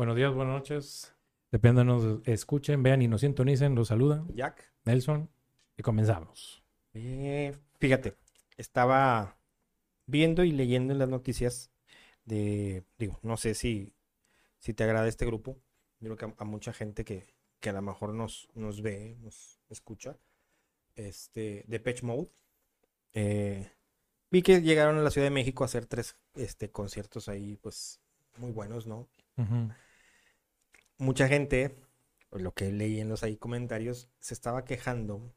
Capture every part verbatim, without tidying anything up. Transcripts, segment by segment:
Buenos días, buenas noches. Depende, nos escuchen, vean y nos sintonicen. Los saluda Jack, Nelson, y comenzamos. Eh, fíjate, estaba viendo y leyendo en las noticias de, digo, no sé si, si te agrada este grupo. Yo creo que a, a mucha gente que, que a lo mejor nos, nos ve, nos escucha, este, Depeche Mode. Eh, vi que llegaron a la Ciudad de México a hacer tres este, conciertos ahí, pues, muy buenos, ¿no? Uh-huh. Mucha gente, lo que leí en los ahí comentarios, se estaba quejando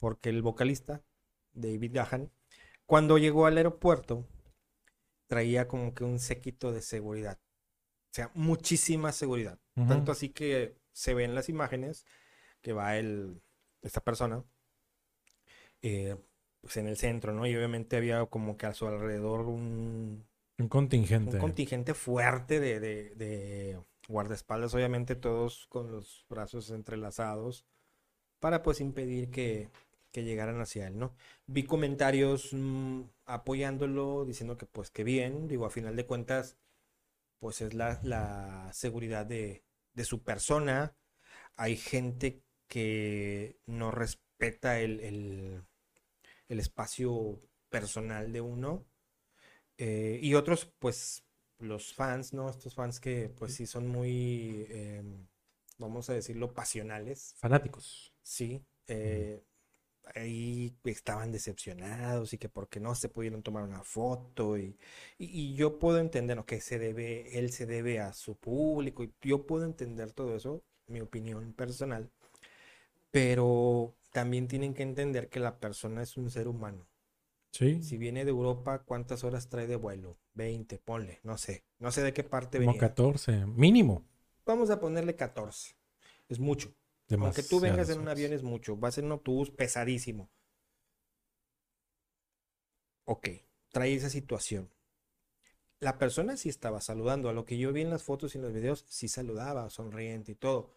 porque el vocalista, David Gahan, cuando llegó al aeropuerto, traía como que un séquito de seguridad. O sea, muchísima seguridad. Uh-huh. Tanto así que se ven las imágenes que va el, esta persona, eh, pues en el centro, ¿no? Y obviamente había como que a su alrededor un... Un contingente. Un contingente fuerte de, de, de guardaespaldas, obviamente todos con los brazos entrelazados para pues impedir que, que llegaran hacia él, ¿no? Vi comentarios mmm, apoyándolo, diciendo que pues que bien, digo, a final de cuentas pues es la, la seguridad de, de su persona. Hay gente que no respeta el, el, el espacio personal de uno. Eh, y otros, pues, los fans, ¿no? Estos fans que, pues, sí son muy, eh, vamos a decirlo, pasionales. Fanáticos. Sí. Eh, mm. Ahí estaban decepcionados y que porque no se pudieron tomar una foto. Y, y, y yo puedo entender, ¿no? Que se debe, él se debe a su público. Y yo puedo entender todo eso, mi opinión personal. Pero también tienen que entender que la persona es un ser humano. Sí. Si viene de Europa, ¿cuántas horas trae de vuelo? veinte, ponle, no sé. No sé de qué parte venía. Como catorce, mínimo. Vamos a ponerle catorce. Es mucho. Demasiado. Aunque tú vengas en un avión es mucho. Vas en un autobús pesadísimo. Ok, trae esa situación. La persona sí estaba saludando. A lo que yo vi en las fotos y en los videos, sí saludaba, sonriente y todo.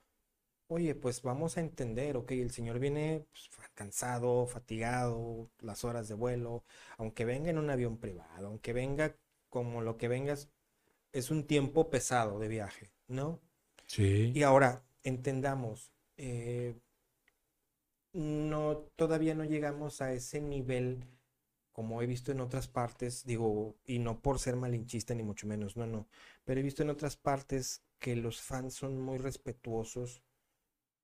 Oye, pues vamos a entender, ok, el señor viene pues, cansado, fatigado, las horas de vuelo, aunque venga en un avión privado, aunque venga como lo que vengas, es un tiempo pesado de viaje, ¿no? Sí. Y ahora, entendamos, eh, no, todavía no llegamos a ese nivel, como he visto en otras partes, digo, y no por ser malinchista ni mucho menos, no, no, pero he visto en otras partes que los fans son muy respetuosos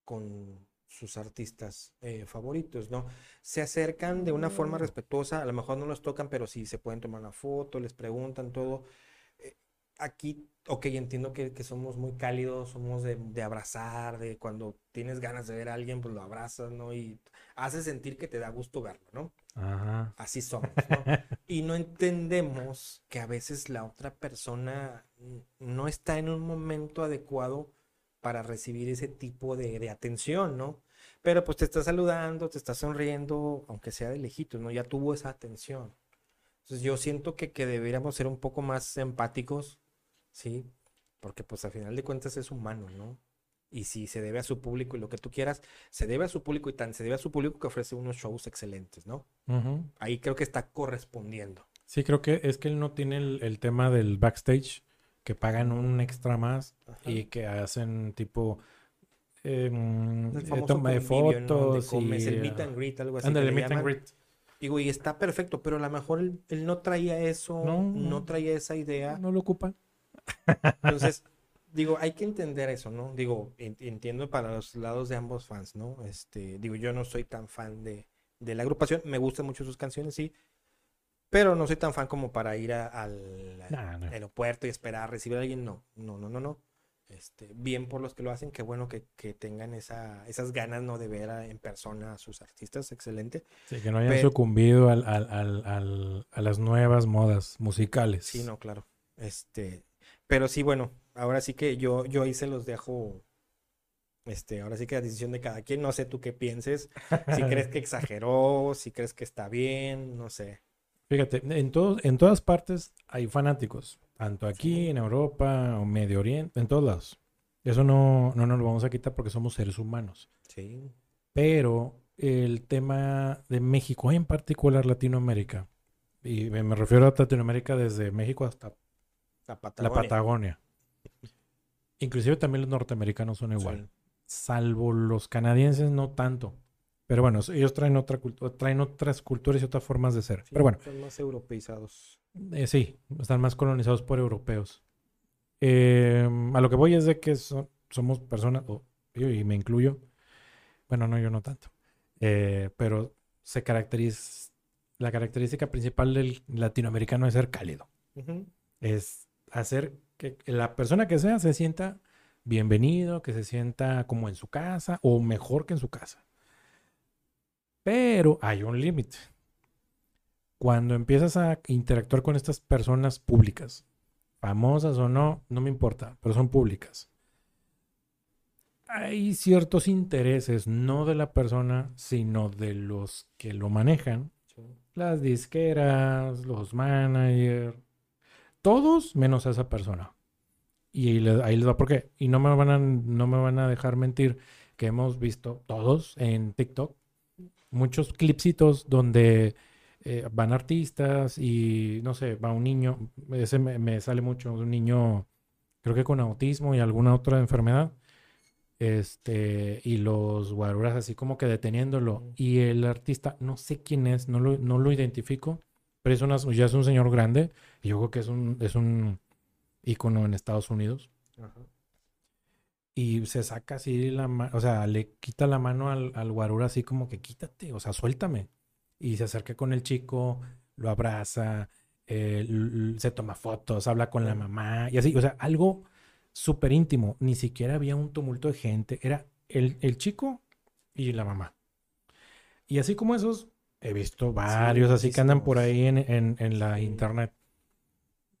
con sus artistas eh, favoritos, ¿no? Se acercan de una forma respetuosa, a lo mejor no los tocan, pero sí se pueden tomar una foto, les preguntan todo. Eh, aquí, ok, entiendo que, que somos muy cálidos, somos de, de abrazar, de cuando tienes ganas de ver a alguien, pues lo abrazas, ¿no? Y hace sentir que te da gusto verlo, ¿no? Ajá. Así somos, ¿no? Y no entendemos que a veces la otra persona no está en un momento adecuado para recibir ese tipo de, de atención, ¿no? Pero pues te está saludando, te está sonriendo, aunque sea de lejitos, ¿no? Ya tuvo esa atención. Entonces yo siento que, que deberíamos ser un poco más empáticos, ¿sí? Porque pues al final de cuentas es humano, ¿no? Y si se debe a su público y lo que tú quieras, se debe a su público y tan se debe a su público que ofrece unos shows excelentes, ¿no? Uh-huh. Ahí creo que está correspondiendo. Sí, creo que es que él no tiene el, el tema del backstage, que pagan un extra más. Ajá. Y que hacen tipo eh, toma de fotos, ¿no? Y el meet and greet, algo así. Ándale, meet and greet. Digo, y está perfecto, pero a lo mejor él, él no traía eso, no, no, no traía esa idea. No lo ocupa. Entonces, digo, hay que entender eso, ¿no? Digo, entiendo para los lados de ambos fans, ¿no? Este, digo, yo no soy tan fan de, de la agrupación, me gustan mucho sus canciones, sí. Pero no soy tan fan como para ir a, al, nah, no. al aeropuerto y esperar recibir a alguien. No, no, no, no, no. Este, bien por los que lo hacen. Qué bueno que, que tengan esa, esas ganas, ¿no? De ver a, en persona a sus artistas. Excelente. Sí, que no hayan Pero, sucumbido al, al, al, al, a las nuevas modas musicales. Sí, no, claro. Este, pero sí, bueno, ahora sí que yo, yo ahí se los dejo. Este, ahora sí que la decisión de cada quien. No sé tú qué pienses. Si crees que exageró, si crees que está bien, no sé. Fíjate, en, todo, en todas partes hay fanáticos, tanto aquí, en Europa, o Medio Oriente, en todos lados. Eso no, no nos lo vamos a quitar porque somos seres humanos. Sí. Pero el tema de México, en particular Latinoamérica, y me refiero a Latinoamérica desde México hasta la Patagonia. La Patagonia. Inclusive también los norteamericanos son igual. Sí. Salvo los canadienses, no tanto. Pero bueno, ellos traen, otra cultu- traen otras culturas y otras formas de ser. Sí, pero bueno. Están más europeizados. Eh, sí, están más colonizados por europeos. Eh, a lo que voy es de que son, somos personas, oh, yo, y me incluyo. Bueno, no, yo no tanto. Eh, pero se caracteriza, la característica principal del latinoamericano es ser cálido. Uh-huh. Es hacer que la persona que sea se sienta bienvenido, que se sienta como en su casa o mejor que en su casa. Pero hay un límite. Cuando empiezas a interactuar con estas personas públicas, famosas o no, no me importa, pero son públicas. Hay ciertos intereses, no de la persona, sino de los que lo manejan. Sí. Las disqueras, los managers, todos menos a esa persona. Y ahí les, ahí les va por qué. Y no me van a, no me van a dejar mentir que hemos visto todos en TikTok muchos clipsitos donde eh, van artistas y, no sé, va un niño, ese me, me sale mucho, un niño, creo que con autismo y alguna otra enfermedad, este, y los guaruras así como que deteniéndolo, y el artista, no sé quién es, no lo, no lo identifico, pero es una, ya es un señor grande, y yo creo que es un, es un ícono en Estados Unidos. Ajá. Y se saca así la mano, o sea, le quita la mano al, al guarura así como que quítate, o sea, suéltame. Y se acerca con el chico, lo abraza, eh, l- l- se toma fotos, habla con la mamá y así. O sea, algo súper íntimo. Ni siquiera había un tumulto de gente. Era el, el chico y la mamá. Y así como esos, he visto varios sí, así que andan por ahí en, en, en la sí. internet.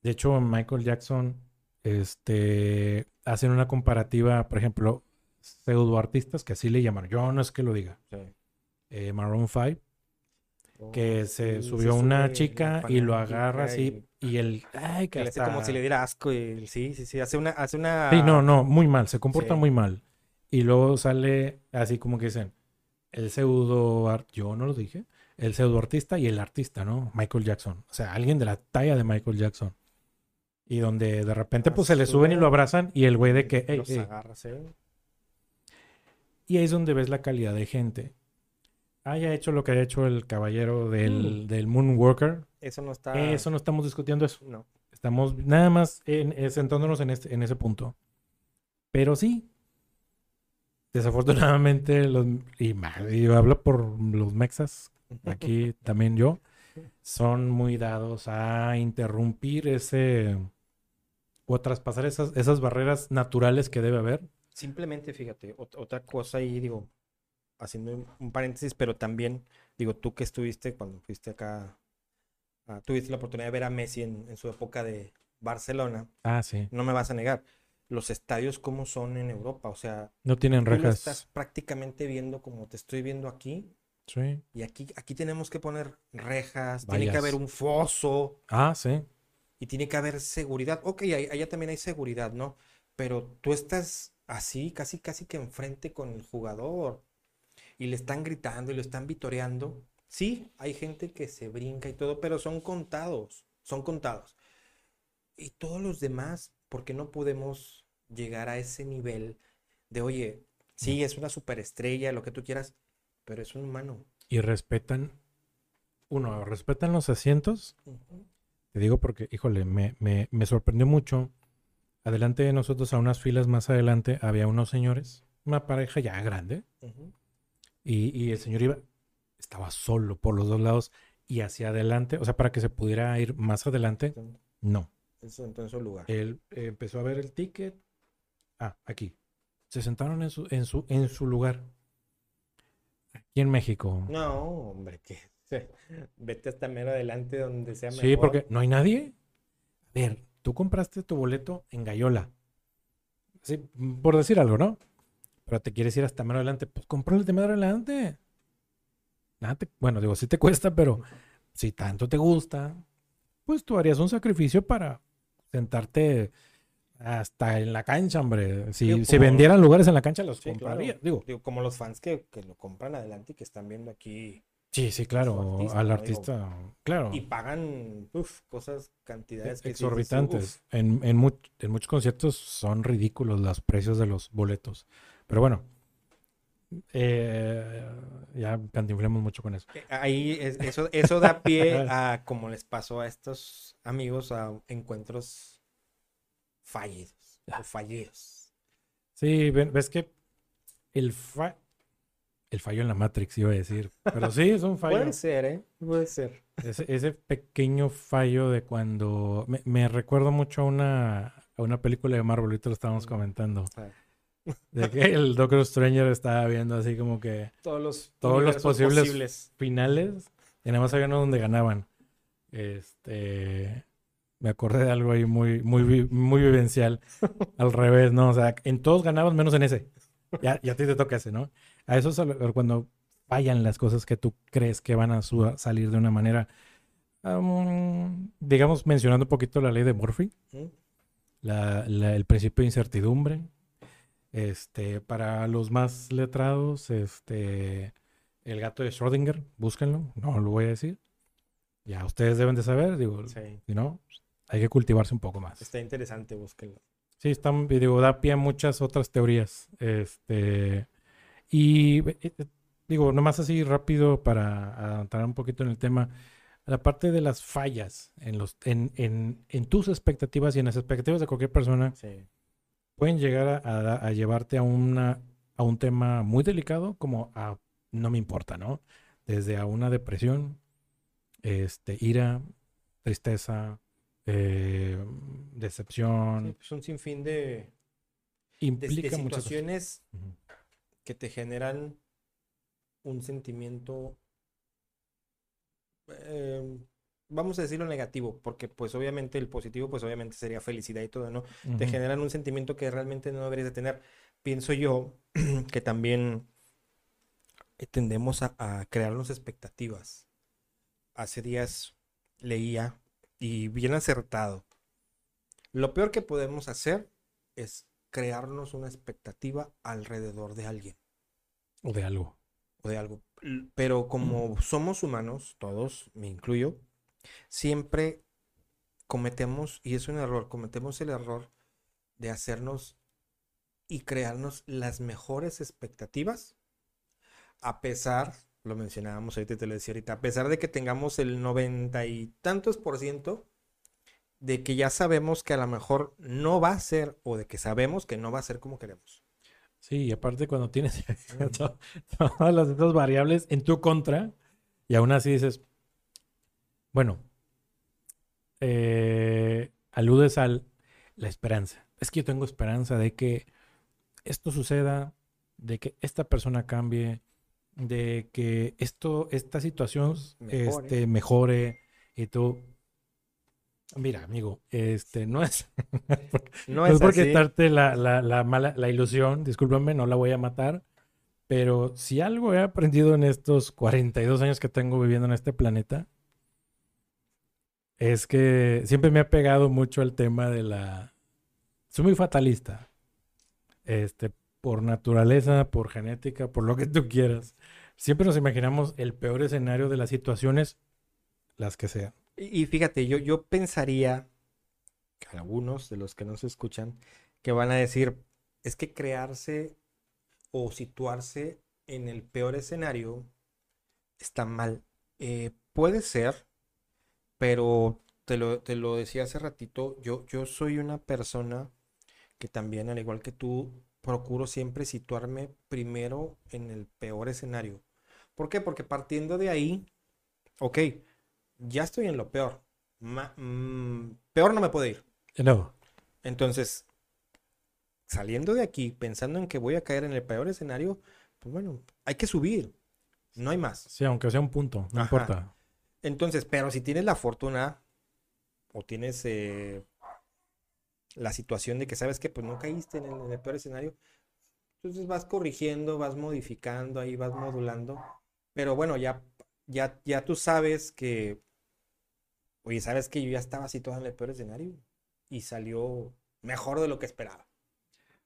De hecho, Michael Jackson... Este, hacen una comparativa, por ejemplo, pseudoartistas, que así le llaman. Yo no es que lo diga. Sí. Eh, Maroon Five, oh, que se sí, subió se una chica y lo agarra así y, y el... Ay, que hasta... como si le diera asco y el, sí, sí, sí, hace una, hace una... Sí, no, no, muy mal, se comporta sí. muy mal. Y luego sale así como que dicen, el pseudoartista, yo no lo dije, el pseudoartista y el artista, ¿no? Michael Jackson. O sea, alguien de la talla de Michael Jackson. Y donde de repente pues se le suben y lo abrazan y el güey de que... Ey, los ey. Agarras, ¿eh? Y ahí es donde ves la calidad de gente. Haya hecho lo que ha hecho el caballero del, mm. del Moonwalker. Eso no está... Eso no estamos discutiendo eso. No. Estamos nada más en, en, sentándonos en, este, en ese punto. Pero sí. Desafortunadamente los... Y, y yo hablo por los mexas. Aquí también yo. Son muy dados a interrumpir ese... o a traspasar esas, esas barreras naturales que debe haber. Simplemente, fíjate, ot- otra cosa ahí, digo, haciendo un, un paréntesis, pero también, digo, tú que estuviste, cuando fuiste acá, uh, tuviste la oportunidad de ver a Messi en, en su época de Barcelona. Ah, sí. No me vas a negar. Los estadios como son en Europa, o sea... No tienen rejas. Tú lo estás prácticamente viendo como te estoy viendo aquí. Sí. Y aquí, aquí tenemos que poner rejas, Vallas. Tiene que haber un foso. Ah, sí. Y tiene que haber seguridad. Ok, ahí, allá también hay seguridad, ¿no? Pero tú estás así, casi casi que enfrente con el jugador. Y le están gritando y lo están vitoreando. Sí, hay gente que se brinca y todo, pero son contados. Son contados. Y todos los demás, porque no podemos llegar a ese nivel de, oye, sí, es una superestrella, lo que tú quieras, pero es un humano. Y respetan, uno, respetan los asientos. Uh-huh. Te digo porque, híjole, me, me, me sorprendió mucho. Adelante de nosotros, a unas filas más adelante, había unos señores, una pareja ya grande. Uh-huh. Y, y el señor iba, estaba solo por los dos lados y hacia adelante, o sea, para que se pudiera ir más adelante, entonces, no. Eso, entonces, su lugar. Él eh, empezó a ver el ticket. Ah, aquí. Se sentaron en su, en su, en su lugar. Aquí en México. No, hombre, que vete hasta mero adelante donde sea mejor. Sí, porque no hay nadie. A ver, tú compraste tu boleto en Gallola. Sí, por decir algo, ¿no? Pero te quieres ir hasta mero adelante. Pues cómprale de mero adelante. Nada te, bueno, digo, sí te cuesta, pero si tanto te gusta, pues tú harías un sacrificio para sentarte hasta en la cancha, hombre. Si digo, se vendieran los... lugares en la cancha, los sí, compraría. Claro. Digo, digo, como los fans que, que lo compran adelante y que están viendo aquí. Sí, sí, claro, artista, al artista, digo, claro. Y pagan uf, cosas, cantidades que exorbitantes. Dices, en, en, much, en muchos conciertos son ridículos los precios de los boletos. Pero bueno, eh, ya cantinflemos mucho con eso. Ahí es, eso, eso da pie a, como les pasó a estos amigos, a encuentros fallidos o fallidos. Sí, ves que el fa... El fallo en la Matrix, iba a decir. Pero sí, es un fallo. Puede ser, ¿eh? Puede ser. Ese, ese pequeño fallo de cuando... Me, me recuerdo mucho a una, a una película de Marvel, ahorita lo estábamos comentando. Sí. De que el Doctor Strange estaba viendo así como que... Todos los, todos los posibles, posibles finales. Y nada más había uno donde ganaban. Este... Me acordé de algo ahí muy, muy, muy vivencial. Al revés, ¿no? O sea, en todos ganaban menos en ese. Ya, ya a ti te toca ese, ¿no? A eso es cuando fallan las cosas que tú crees que van a su- salir de una manera, um, digamos, mencionando un poquito la ley de Murphy, ¿sí? la, la, el principio de incertidumbre. Este, para los más letrados, este, el gato de Schrödinger, búsquenlo, no lo voy a decir. Ya ustedes deben de saber, digo, sí. Si no, hay que cultivarse un poco más. Está interesante, búsquenlo. Sí, está, digo, da pie a muchas otras teorías, este... Y eh, digo, nomás así rápido para adentrar un poquito en el tema, la parte de las fallas en, los, en, en, en tus expectativas y en las expectativas de cualquier persona, sí, pueden llegar a, a, a llevarte a, una, a un tema muy delicado como a no me importa, ¿no? Desde a una depresión, este, ira, tristeza, eh, decepción. Sí, son sinfín de, implica de, de situaciones que te generan un sentimiento, eh, vamos a decirlo negativo, porque pues obviamente el positivo pues obviamente sería felicidad y todo, ¿no? Uh-huh. Te generan un sentimiento que realmente no deberías de tener. Pienso yo que también tendemos a, a crearnos expectativas. Hace días leía, y bien acertado, lo peor que podemos hacer es crearnos una expectativa alrededor de alguien. O de algo. O de algo. Pero como mm. somos humanos, todos, me incluyo, siempre cometemos, y es un error, cometemos el error de hacernos y crearnos las mejores expectativas, a pesar, lo mencionábamos ahorita y te lo decía ahorita, a pesar de que tengamos el noventa y tantos por ciento, de que ya sabemos que a lo mejor no va a ser, o de que sabemos que no va a ser como queremos. Sí, y aparte cuando tienes todas las dos variables en tu contra, y aún así dices, bueno, eh, aludes a la esperanza. Es que yo tengo esperanza de que esto suceda, de que esta persona cambie, de que esto, esta situación mejore, este, mejore y tú... Mira, amigo, este no es no es, no es por quitarte la, la, la mala la ilusión, discúlpame, no la voy a matar, pero si algo he aprendido en estos cuarenta y dos años que tengo viviendo en este planeta es que siempre me ha pegado mucho el tema de la... Soy muy fatalista, este, por naturaleza, por genética, por lo que tú quieras. Siempre nos imaginamos el peor escenario de las situaciones, las que sean. Y fíjate, yo, yo pensaría que algunos de los que nos escuchan que van a decir, es que crearse o situarse en el peor escenario está mal. Eh, puede ser, pero te lo, te lo decía hace ratito, yo, yo soy una persona que también, al igual que tú, procuro siempre situarme primero en el peor escenario. ¿Por qué? Porque partiendo de ahí, ok, ya estoy en lo peor. Ma- mmm, peor no me puedo ir. No. Entonces, saliendo de aquí, pensando en que voy a caer en el peor escenario, pues bueno, hay que subir. No hay más. Sí, aunque sea un punto, no Ajá. importa. Entonces, pero si tienes la fortuna o tienes eh, la situación de que sabes que pues no caíste en el, en el peor escenario, entonces vas corrigiendo, vas modificando, ahí vas modulando. Pero bueno, ya, ya, ya tú sabes que... Oye, ¿sabes que yo ya estaba situado en el peor escenario? Y salió mejor de lo que esperaba.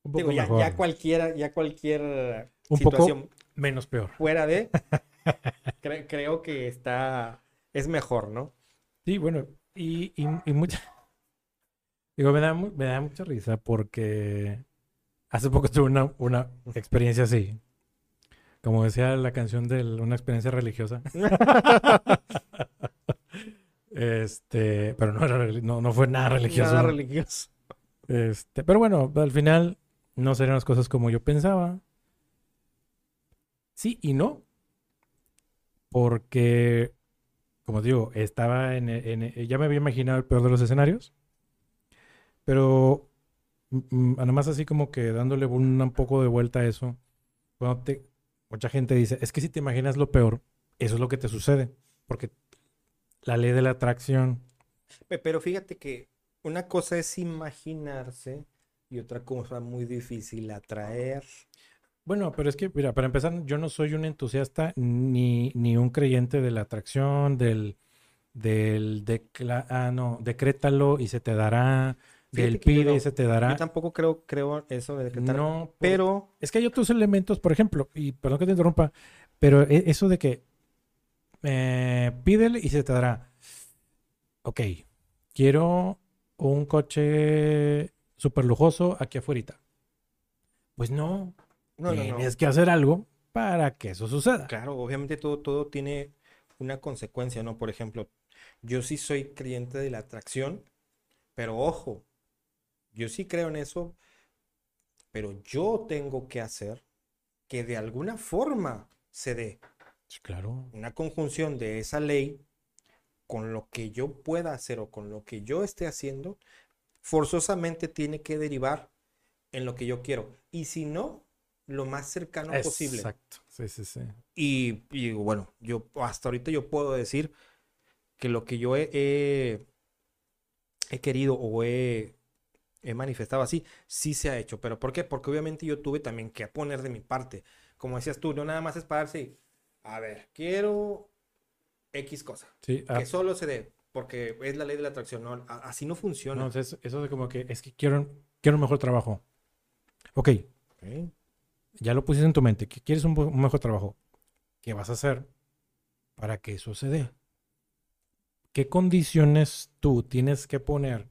Un poco Digo, ya, ya cualquiera, ya cualquier Un situación poco menos peor. Fuera de Cre creo que está... es mejor, ¿no? Sí, bueno, y, y, y mucha... Digo, me da, me da mucha risa porque hace poco tuve una, una experiencia así. Como decía la canción de una experiencia religiosa. Este, pero no, era, no, no fue nada religioso. Nada religioso. Este, pero bueno, al final no serían las cosas como yo pensaba. Sí y no. Porque, como digo, estaba en, en... ya me había imaginado el peor de los escenarios. Pero nada más así como que dándole un, un poco de vuelta a eso. Cuando te... mucha gente dice, es que si te imaginas lo peor, eso es lo que te sucede. Porque la ley de la atracción... Pero fíjate que una cosa es imaginarse y otra cosa muy difícil atraer. Bueno, pero es que, mira, para empezar, yo no soy un entusiasta ni, ni un creyente de la atracción, del... del de, ah, no, decrétalo y se te dará... Del pide y se te dará. Yo tampoco creo, creo eso de decretar. No, pero... Es que hay otros elementos, por ejemplo, y perdón que te interrumpa, pero eso de que eh, pídele y se te dará. Ok, quiero un coche súper lujoso aquí afuera. Pues no, no tienes no, no. que hacer algo para que eso suceda. Claro, obviamente todo, todo tiene una consecuencia, ¿no? Por ejemplo, yo sí soy creyente de la atracción, pero ojo, yo sí creo en eso, pero yo tengo que hacer que de alguna forma se dé. Claro. Una conjunción de esa ley con lo que yo pueda hacer o con lo que yo esté haciendo, forzosamente tiene que derivar en lo que yo quiero. Y si no, lo más cercano Exacto. posible. Exacto, sí, sí, sí. Y, y bueno, yo hasta ahorita yo puedo decir que lo que yo he... he he querido o he, he manifestado así, sí se ha hecho. ¿Pero por qué? Porque obviamente yo tuve también que poner de mi parte. Como decías tú, no nada más es pararse y, a ver, quiero X cosa. Sí, ah, que solo se dé, porque es la ley de la atracción. No, así no funciona. No, entonces, eso es como que, es que quiero, quiero un mejor trabajo. Ok. okay. Ya lo pusiste en tu mente, que quieres un, un mejor trabajo. ¿Qué vas a hacer para que eso se dé? ¿Qué condiciones tú tienes que poner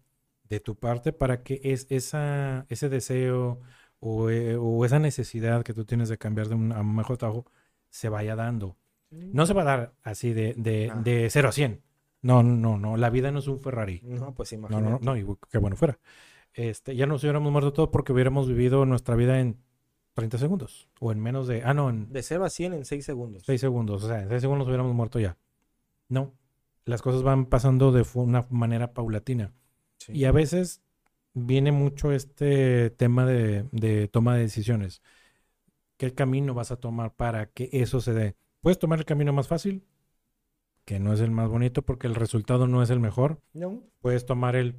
de tu parte para que es, esa, ese deseo o, eh, o esa necesidad que tú tienes de cambiar de un, a un mejor trabajo se vaya dando? No se va a dar así de, de, ah. de cero a cien. No, no, no. La vida no es un Ferrari. No, pues imagínate. No, no, no. Y qué bueno fuera. Este, ya nos hubiéramos muerto todos porque hubiéramos vivido nuestra vida en treinta segundos. O en menos de... Ah, no. En, de cero a cien en seis segundos. seis segundos. O sea, en seis segundos hubiéramos muerto ya. No. Las cosas van pasando de una manera paulatina. Sí. Y a veces viene mucho este tema de, de toma de decisiones. ¿Qué camino vas a tomar para que eso se dé? Puedes tomar el camino más fácil, que no es el más bonito porque el resultado no es el mejor. No. Puedes tomar el,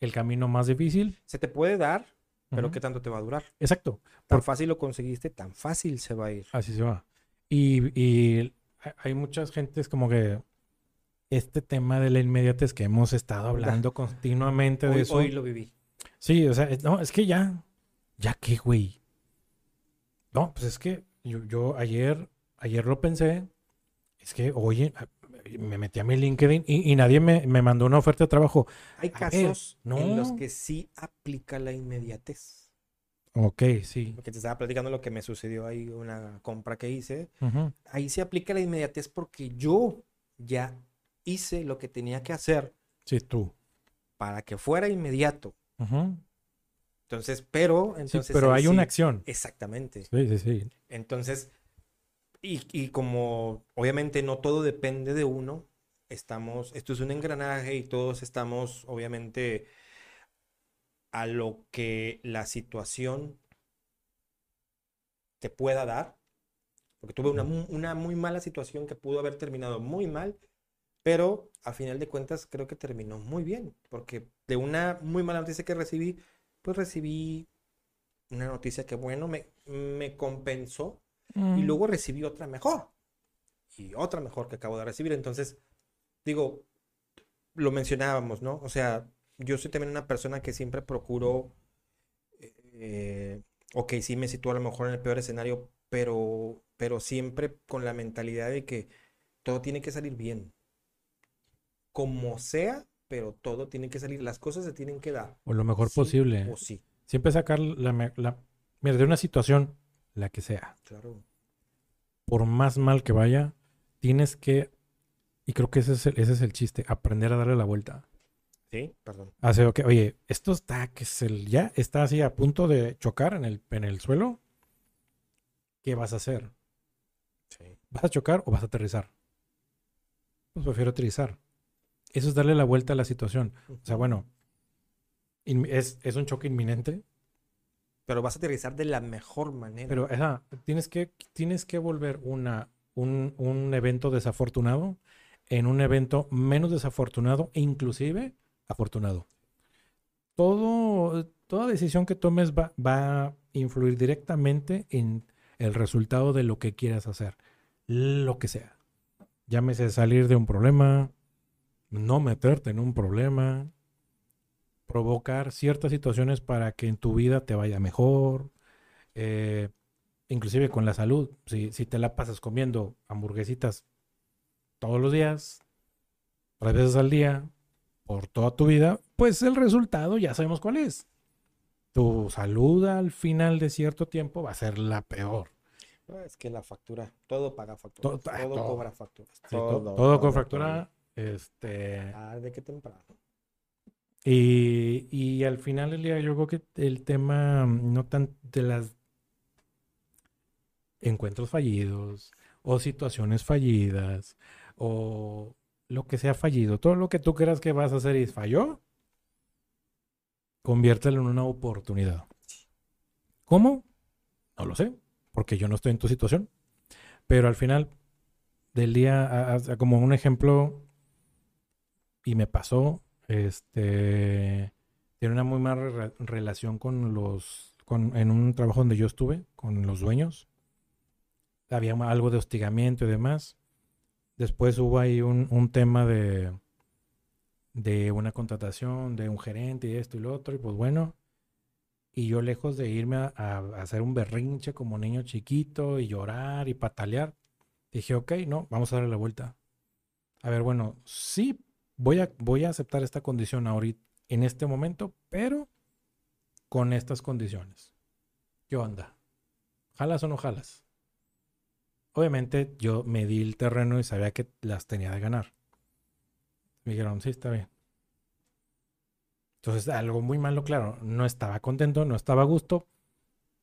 el camino más difícil. Se te puede dar, pero uh-huh. ¿qué tanto te va a durar? Exacto. Tan Por... fácil lo conseguiste, tan fácil se va a ir. Así se va. Y, y hay muchas gentes como que... Este tema de la inmediatez que hemos estado hablando continuamente de hoy, eso. Hoy lo viví. Sí, o sea, no, es que ya. ¿Ya qué, güey? No, pues es que yo, yo ayer, ayer lo pensé. Es que, oye, me metí a mi LinkedIn y, y nadie me, me mandó una oferta de trabajo. Hay casos ver, ¿no? en los que sí aplica la inmediatez. Ok, sí. Porque te estaba platicando lo que me sucedió ahí, una compra que hice. Uh-huh. Ahí sí aplica la inmediatez porque yo ya... hice lo que tenía que hacer. Sí, tú. Para que fuera inmediato. Uh-huh. Entonces, pero... entonces sí, pero hay sí, una acción. Exactamente. Sí, sí, sí. Entonces, y, y como obviamente no todo depende de uno, estamos... Esto es un engranaje y todos estamos, obviamente, a lo que la situación te pueda dar. Porque tuve una, una muy mala situación que pudo haber terminado muy mal. Pero, a final de cuentas, creo que terminó muy bien. Porque de una muy mala noticia que recibí, pues recibí una noticia que, bueno, me, me compensó. Mm. Y luego recibí otra mejor. Y otra mejor que acabo de recibir. Entonces, digo, lo mencionábamos, ¿no? O sea, yo soy también una persona que siempre procuro... Eh, ok, sí me sitúo a lo mejor en el peor escenario, pero, pero siempre con la mentalidad de que... Todo tiene que salir bien. Como sea, pero todo tiene que salir. Las cosas se tienen que dar. O lo mejor sí posible. O sí. Siempre sacar la, la... Mira, de una situación, la que sea. Claro. Por más mal que vaya, tienes que... Y creo que ese es el, ese es el chiste. Aprender a darle la vuelta. Sí, perdón. Hace, okay, oye, esto está... que es el, ya está así a punto de chocar en el, en el suelo. ¿Qué vas a hacer? Sí. ¿Vas a chocar o vas a aterrizar? Pues prefiero aterrizar. Eso es darle la vuelta a la situación. O sea, bueno, es, es un choque inminente. Pero vas a aterrizar de la mejor manera. Pero ajá, tienes que, tienes que volver una, un, un evento desafortunado en un evento menos desafortunado e inclusive afortunado. Todo, toda decisión que tomes va, va a influir directamente en el resultado de lo que quieras hacer. Lo que sea. Llámese salir de un problema, no meterte en un problema, provocar ciertas situaciones para que en tu vida te vaya mejor, eh, inclusive con la salud. Si, si te la pasas comiendo hamburguesitas todos los días, tres veces al día, por toda tu vida, pues el resultado ya sabemos cuál es. Tu salud al final de cierto tiempo va a ser la peor. Es que la factura, todo paga factura, todo, todo, todo cobra facturas. Sí, todo, todo, todo cobra factura. Este... Ah, de qué temprano. Y, y al final del día yo creo que el tema no tan de las encuentros fallidos o situaciones fallidas o lo que sea fallido, todo lo que tú creas que vas a hacer y falló, conviértelo en una oportunidad. ¿Cómo? No lo sé, porque yo no estoy en tu situación, pero al final del día, a, a, como un ejemplo, y me pasó, este, tiene una muy mala re relación con los, con, en un trabajo donde yo estuve, con los dueños. Había algo de hostigamiento y demás. Después hubo ahí un, un tema de, de una contratación, de un gerente y esto y lo otro, y pues bueno, y yo lejos de irme a, a hacer un berrinche como niño chiquito y llorar y patalear, dije, ok, no, vamos a darle la vuelta. A ver, bueno, sí, Voy a, voy a aceptar esta condición ahorita, en este momento, pero con estas condiciones. ¿Qué onda? ¿Jalas o no jalas? Obviamente yo medí el terreno y sabía que las tenía de ganar. Me dijeron, sí, está bien. Entonces, algo muy malo, claro. No estaba contento, no estaba a gusto,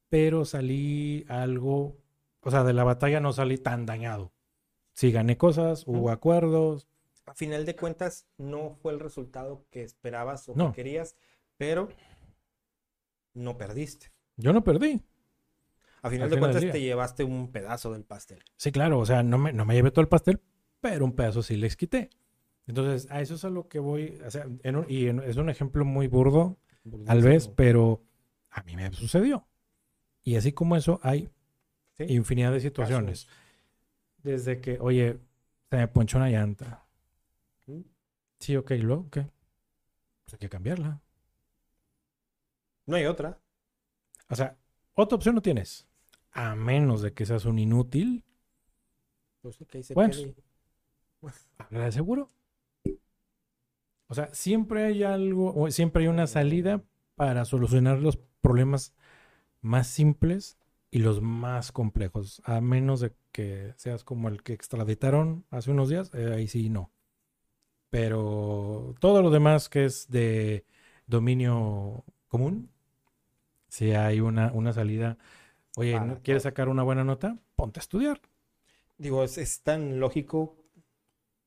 pero salí algo... O sea, de la batalla no salí tan dañado. Sí gané cosas, hubo acuerdos... A final de cuentas, no fue el resultado que esperabas o no, que querías, pero no perdiste. Yo no perdí. A final Al de final cuentas, te llevaste un pedazo del pastel. Sí, claro. O sea, no me, no me llevé todo el pastel, pero un pedazo sí les quité. Entonces, a eso es a lo que voy. O sea, en un, y en, es un ejemplo muy burdo, Burdísimo. tal vez, pero a mí me sucedió. Y así como eso, hay ¿Sí? infinidad de situaciones. Casos. Desde que, oye, se me ponchó una llanta. Sí, ok, luego, ¿qué? Pues hay que cambiarla. No hay otra. O sea, otra opción no tienes. A menos de que seas un inútil. Pues ok, se bueno, quede. ¿Hablar de seguro? O sea, siempre hay algo, o siempre hay una salida para solucionar los problemas más simples y los más complejos. A menos de que seas como el que extraditaron hace unos días, eh, ahí sí no. Pero todo lo demás que es de dominio común, si hay una, una salida, oye, ah, ¿no? ¿quieres sacar una buena nota? Ponte a estudiar. Digo, es, es tan lógico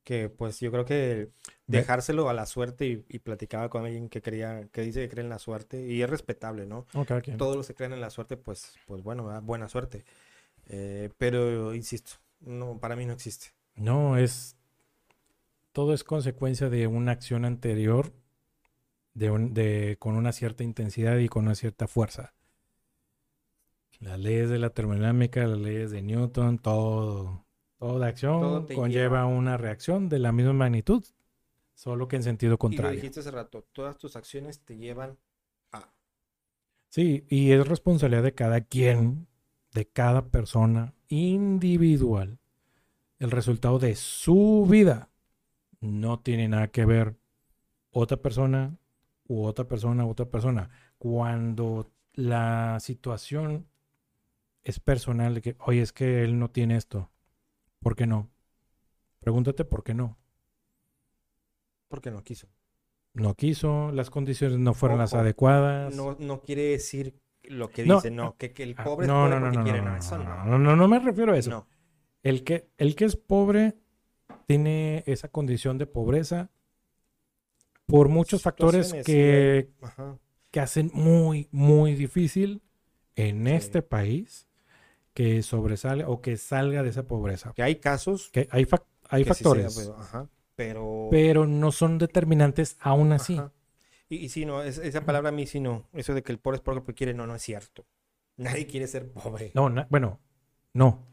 que pues yo creo que dejárselo a la suerte y, y platicaba con alguien que creía, que dice que cree en la suerte y es respetable, ¿no? Okay, okay. Todos los que creen en la suerte, pues, pues bueno, ¿verdad? Buena suerte. Eh, pero, insisto, no, para mí no existe. No, es... Todo es consecuencia de una acción anterior de un, de, con una cierta intensidad y con una cierta fuerza. Las leyes de la termodinámica, las leyes de Newton, todo. Toda acción conlleva una reacción de la misma magnitud, solo que en sentido contrario. Y lo dijiste hace rato, todas tus acciones te llevan a... Sí, y es responsabilidad de cada quien, de cada persona individual, el resultado de su vida. No tiene nada que ver otra persona u otra persona u otra persona. Cuando la situación es personal, de que, oye, es que él no tiene esto, ¿por qué no? Pregúntate por qué no. Porque no quiso. No quiso, las condiciones no fueron Ojo, las adecuadas. No, no quiere decir lo que dice, no, no que, que el pobre ah, no, es pobre no, no, porque no, quiere, no, no, eso no. No, no, no me refiero a eso. No. El que, el que es pobre tiene esa condición de pobreza por muchos factores que, que hacen muy, muy difícil en sí. este país que sobresale o que salga de esa pobreza. Que hay casos. Que hay, fac hay que factores. Sí sea, pero, ajá. Pero... pero no son determinantes aún así. Ajá. Y, y sí, no, es, esa palabra a mí sí no. Eso de que el pobre es pobre porque quiere, no, no es cierto. Nadie quiere ser pobre. No, na bueno, no.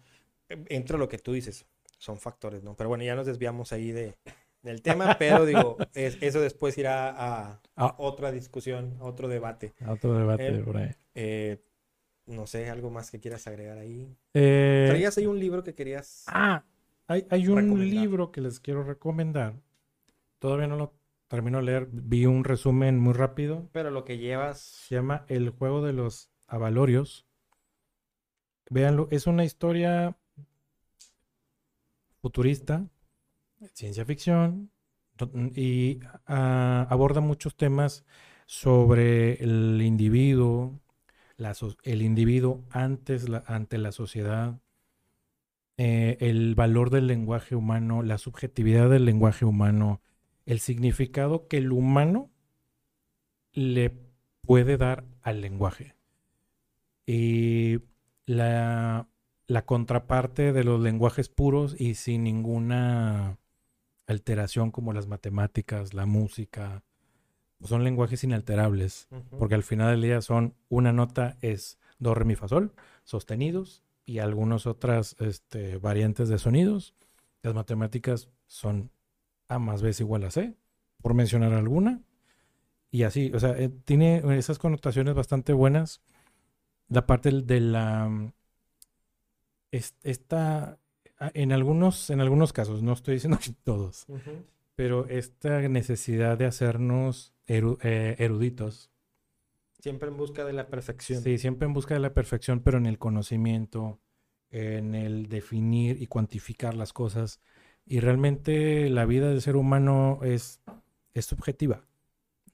Entra lo que tú dices. Son factores, ¿no? Pero bueno, ya nos desviamos ahí de, del tema, pero digo, es, eso después irá a, a ah. otra discusión, a otro debate. A otro debate, eh, por ahí. Eh, no sé, algo más que quieras agregar ahí. Eh... ¿Traías ahí un libro que querías...? Ah, Hay, hay un libro que les quiero recomendar. Todavía no lo termino de leer. Vi un resumen muy rápido. Pero lo que llevas... Se llama El Juego de los Abalorios. Véanlo. Es una historia futurista, ciencia ficción, y uh, aborda muchos temas sobre el individuo, la so el individuo antes la ante la sociedad. Eh, el valor del lenguaje humano, la subjetividad del lenguaje humano, el significado que el humano le puede dar al lenguaje. Y la, la contraparte de los lenguajes puros y sin ninguna alteración como las matemáticas, la música, pues son lenguajes inalterables, uh-huh. porque al final del día son una nota es do, re, mi, fa, sol, sostenidos, y algunas otras este, variantes de sonidos. Las matemáticas son A más B es igual a C, por mencionar alguna. Y así, o sea, eh, tiene esas connotaciones bastante buenas. La parte de la... Es, esta, en, algunos, en algunos casos, no estoy diciendo que todos, uh-huh. pero esta necesidad de hacernos eru, eh, eruditos. Siempre en busca de la perfección. Sí, siempre en busca de la perfección, pero en el conocimiento, en el definir y cuantificar las cosas. Y realmente la vida del ser humano es, es subjetiva.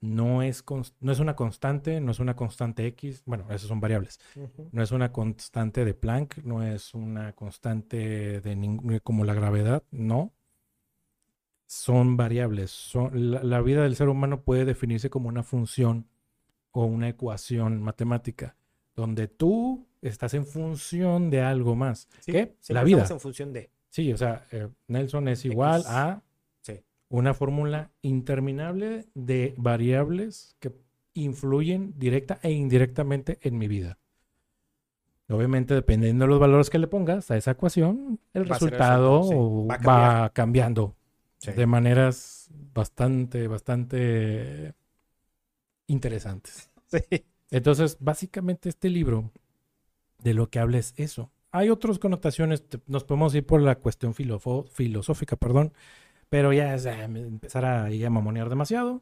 No es, no es una constante, no es una constante X. Bueno, esas son variables. Uh-huh. No es una constante de Planck, no es una constante de como la gravedad, no. Son variables. Son, la, la vida del ser humano puede definirse como una función o una ecuación matemática, donde tú estás en función de algo más. Sí, ¿qué? La vida. Estás en función de. Sí, o sea, eh, Nelson es igual X. a sí. una fórmula interminable de variables que influyen directa e indirectamente en mi vida. Obviamente, dependiendo de los valores que le pongas a esa ecuación, el va resultado sí. va, va cambiando sí. de maneras bastante, bastante... interesantes. Sí. Entonces, básicamente este libro de lo que habla es eso. Hay otras connotaciones, nos podemos ir por la cuestión filosófica, perdón, pero ya es eh, empezar a, a mamonear demasiado.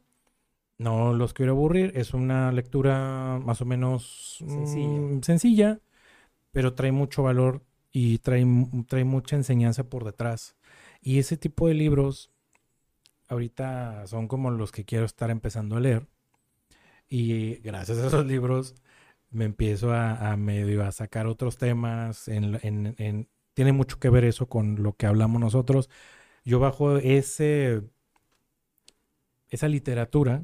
No los quiero aburrir, es una lectura más o menos sencilla, mmm, sencilla pero trae mucho valor y trae, trae mucha enseñanza por detrás. Y ese tipo de libros ahorita son como los que quiero estar empezando a leer. Y gracias a esos libros me empiezo a, a medio a sacar otros temas. En, en, en, tiene mucho que ver eso con lo que hablamos nosotros. Yo bajo ese, esa literatura,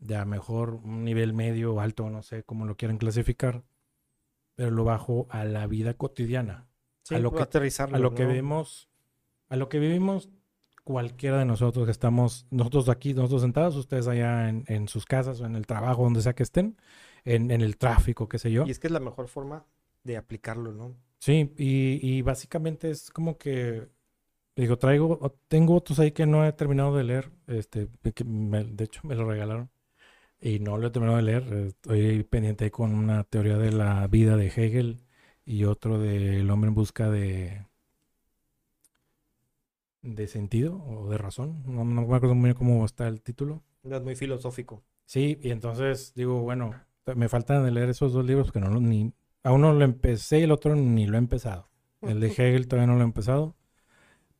de a mejor un nivel medio o alto, no sé cómo lo quieran clasificar, pero lo bajo a la vida cotidiana. Sí, a lo que, aterrizarlo, a lo ¿no? que vivimos, a lo que vivimos cualquiera de nosotros que estamos, nosotros aquí, nosotros sentados, ustedes allá en, en sus casas o en el trabajo, donde sea que estén, en, en el tráfico, qué sé yo. Y es que es la mejor forma de aplicarlo, ¿no? Sí, y, y básicamente es como que, digo, traigo, tengo otros ahí que no he terminado de leer, este, que me, de hecho me lo regalaron y no lo he terminado de leer, estoy pendiente ahí con una teoría de la vida de Hegel y otro de El hombre en busca de... de sentido o de razón. No, no me acuerdo muy bien cómo está el título. Es muy filosófico. Sí, y entonces digo, bueno, me faltan de leer esos dos libros que no ni a uno lo empecé y el otro ni lo he empezado. El de Hegel todavía no lo he empezado.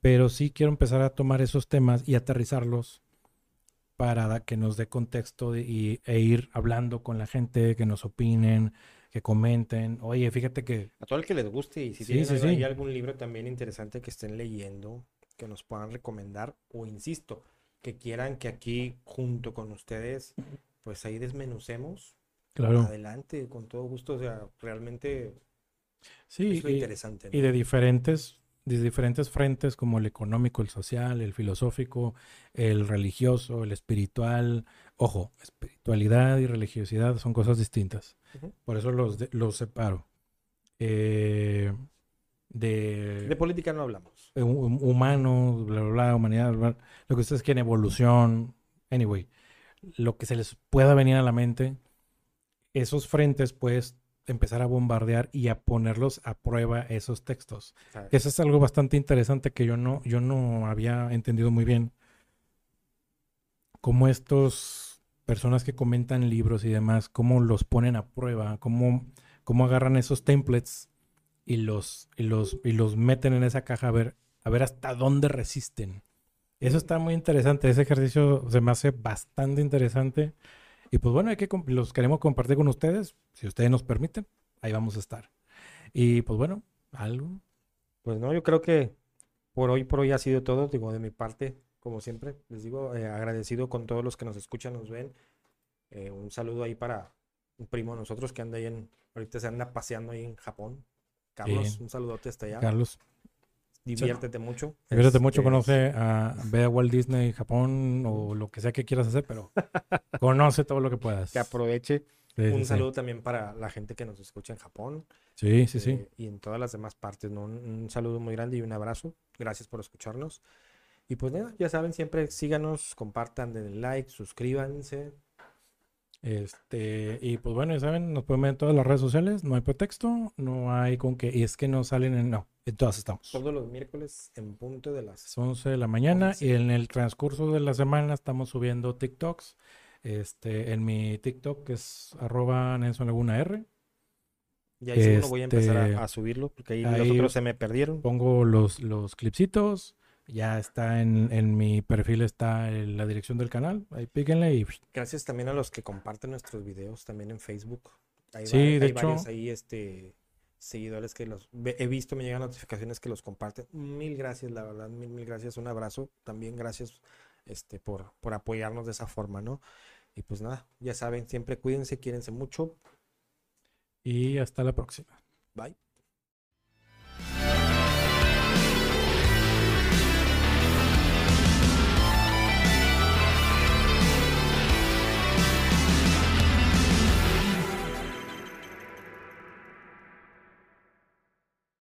Pero sí quiero empezar a tomar esos temas y aterrizarlos para que nos dé contexto de, y, e ir hablando con la gente, que nos opinen, que comenten. Oye, fíjate que... A todo el que les guste. Y si sí, tienen sí, algo, sí. Hay algún libro también interesante que estén leyendo, que nos puedan recomendar. O insisto, que quieran que aquí, junto con ustedes, pues ahí desmenucemos. Claro. Adelante, con todo gusto. O sea, realmente sí, es lo y, interesante, ¿no? Y de diferentes... de diferentes frentes como el económico, el social, el filosófico, el religioso, el espiritual. Ojo, espiritualidad y religiosidad son cosas distintas. Uh-huh. Por eso los, de, los separo. Eh, de, de política no hablamos. Eh, humanos, bla, bla, bla, humanidad, bla, bla, lo que ustedes quieren, evolución, anyway. Lo que se les pueda venir a la mente, esos frentes pues... empezar a bombardear y a ponerlos a prueba esos textos. Ah, eso es algo bastante interesante que yo no, yo no había entendido muy bien. Cómo estas personas que comentan libros y demás, cómo los ponen a prueba, cómo, cómo agarran esos templates y los, y, los, y los meten en esa caja a ver, a ver hasta dónde resisten. Eso está muy interesante. Ese ejercicio se me hace bastante interesante. Y pues bueno, hay que los queremos compartir con ustedes. Si ustedes nos permiten, ahí vamos a estar. Y pues bueno, algo. Pues no, yo creo que por hoy, por hoy ha sido todo. Digo, de mi parte, como siempre, les digo, eh, agradecido con todos los que nos escuchan, nos ven. Eh, un saludo ahí para un primo de nosotros que anda ahí en, ahorita se anda paseando ahí en Japón. Carlos, sí. Un saludote hasta allá. Carlos. Diviértete sí. mucho. Diviértete es, mucho, es, conoce a, ve a Walt Disney, Japón o lo que sea que quieras hacer, pero conoce todo lo que puedas. Que aproveche. Sí, un sí, saludo sí. también para la gente que nos escucha en Japón. Sí, sí, eh, sí. Y en todas las demás partes, ¿no? Un, un saludo muy grande y un abrazo. Gracias por escucharnos. Y pues nada, ya saben, siempre síganos, compartan, denle like, suscríbanse. Este, y pues bueno, ya saben, nos pueden ver en todas las redes sociales, no hay pretexto, no hay con que, y es que no salen en, no, en todas estamos. Todos los miércoles en punto de las once de la mañana once. Y en el transcurso de la semana estamos subiendo TikToks, este, en mi TikTok que es arroba Nelson Laguna R. Y ahí este, sí no voy a empezar a, a subirlo porque ahí, ahí los otros se me perdieron. Pongo los, los clipsitos. Ya está en, en mi perfil, está en la dirección del canal. Ahí píquenle y... Gracias también a los que comparten nuestros videos también en Facebook. Ahí sí, va, de hay hecho... varios ahí, este, seguidores que los... He visto, me llegan notificaciones que los comparten. Mil gracias, la verdad, mil, mil gracias. Un abrazo. También gracias este, por, por apoyarnos de esa forma, ¿no? Y pues nada, ya saben, siempre cuídense, quiérense mucho. Y hasta la próxima. Bye.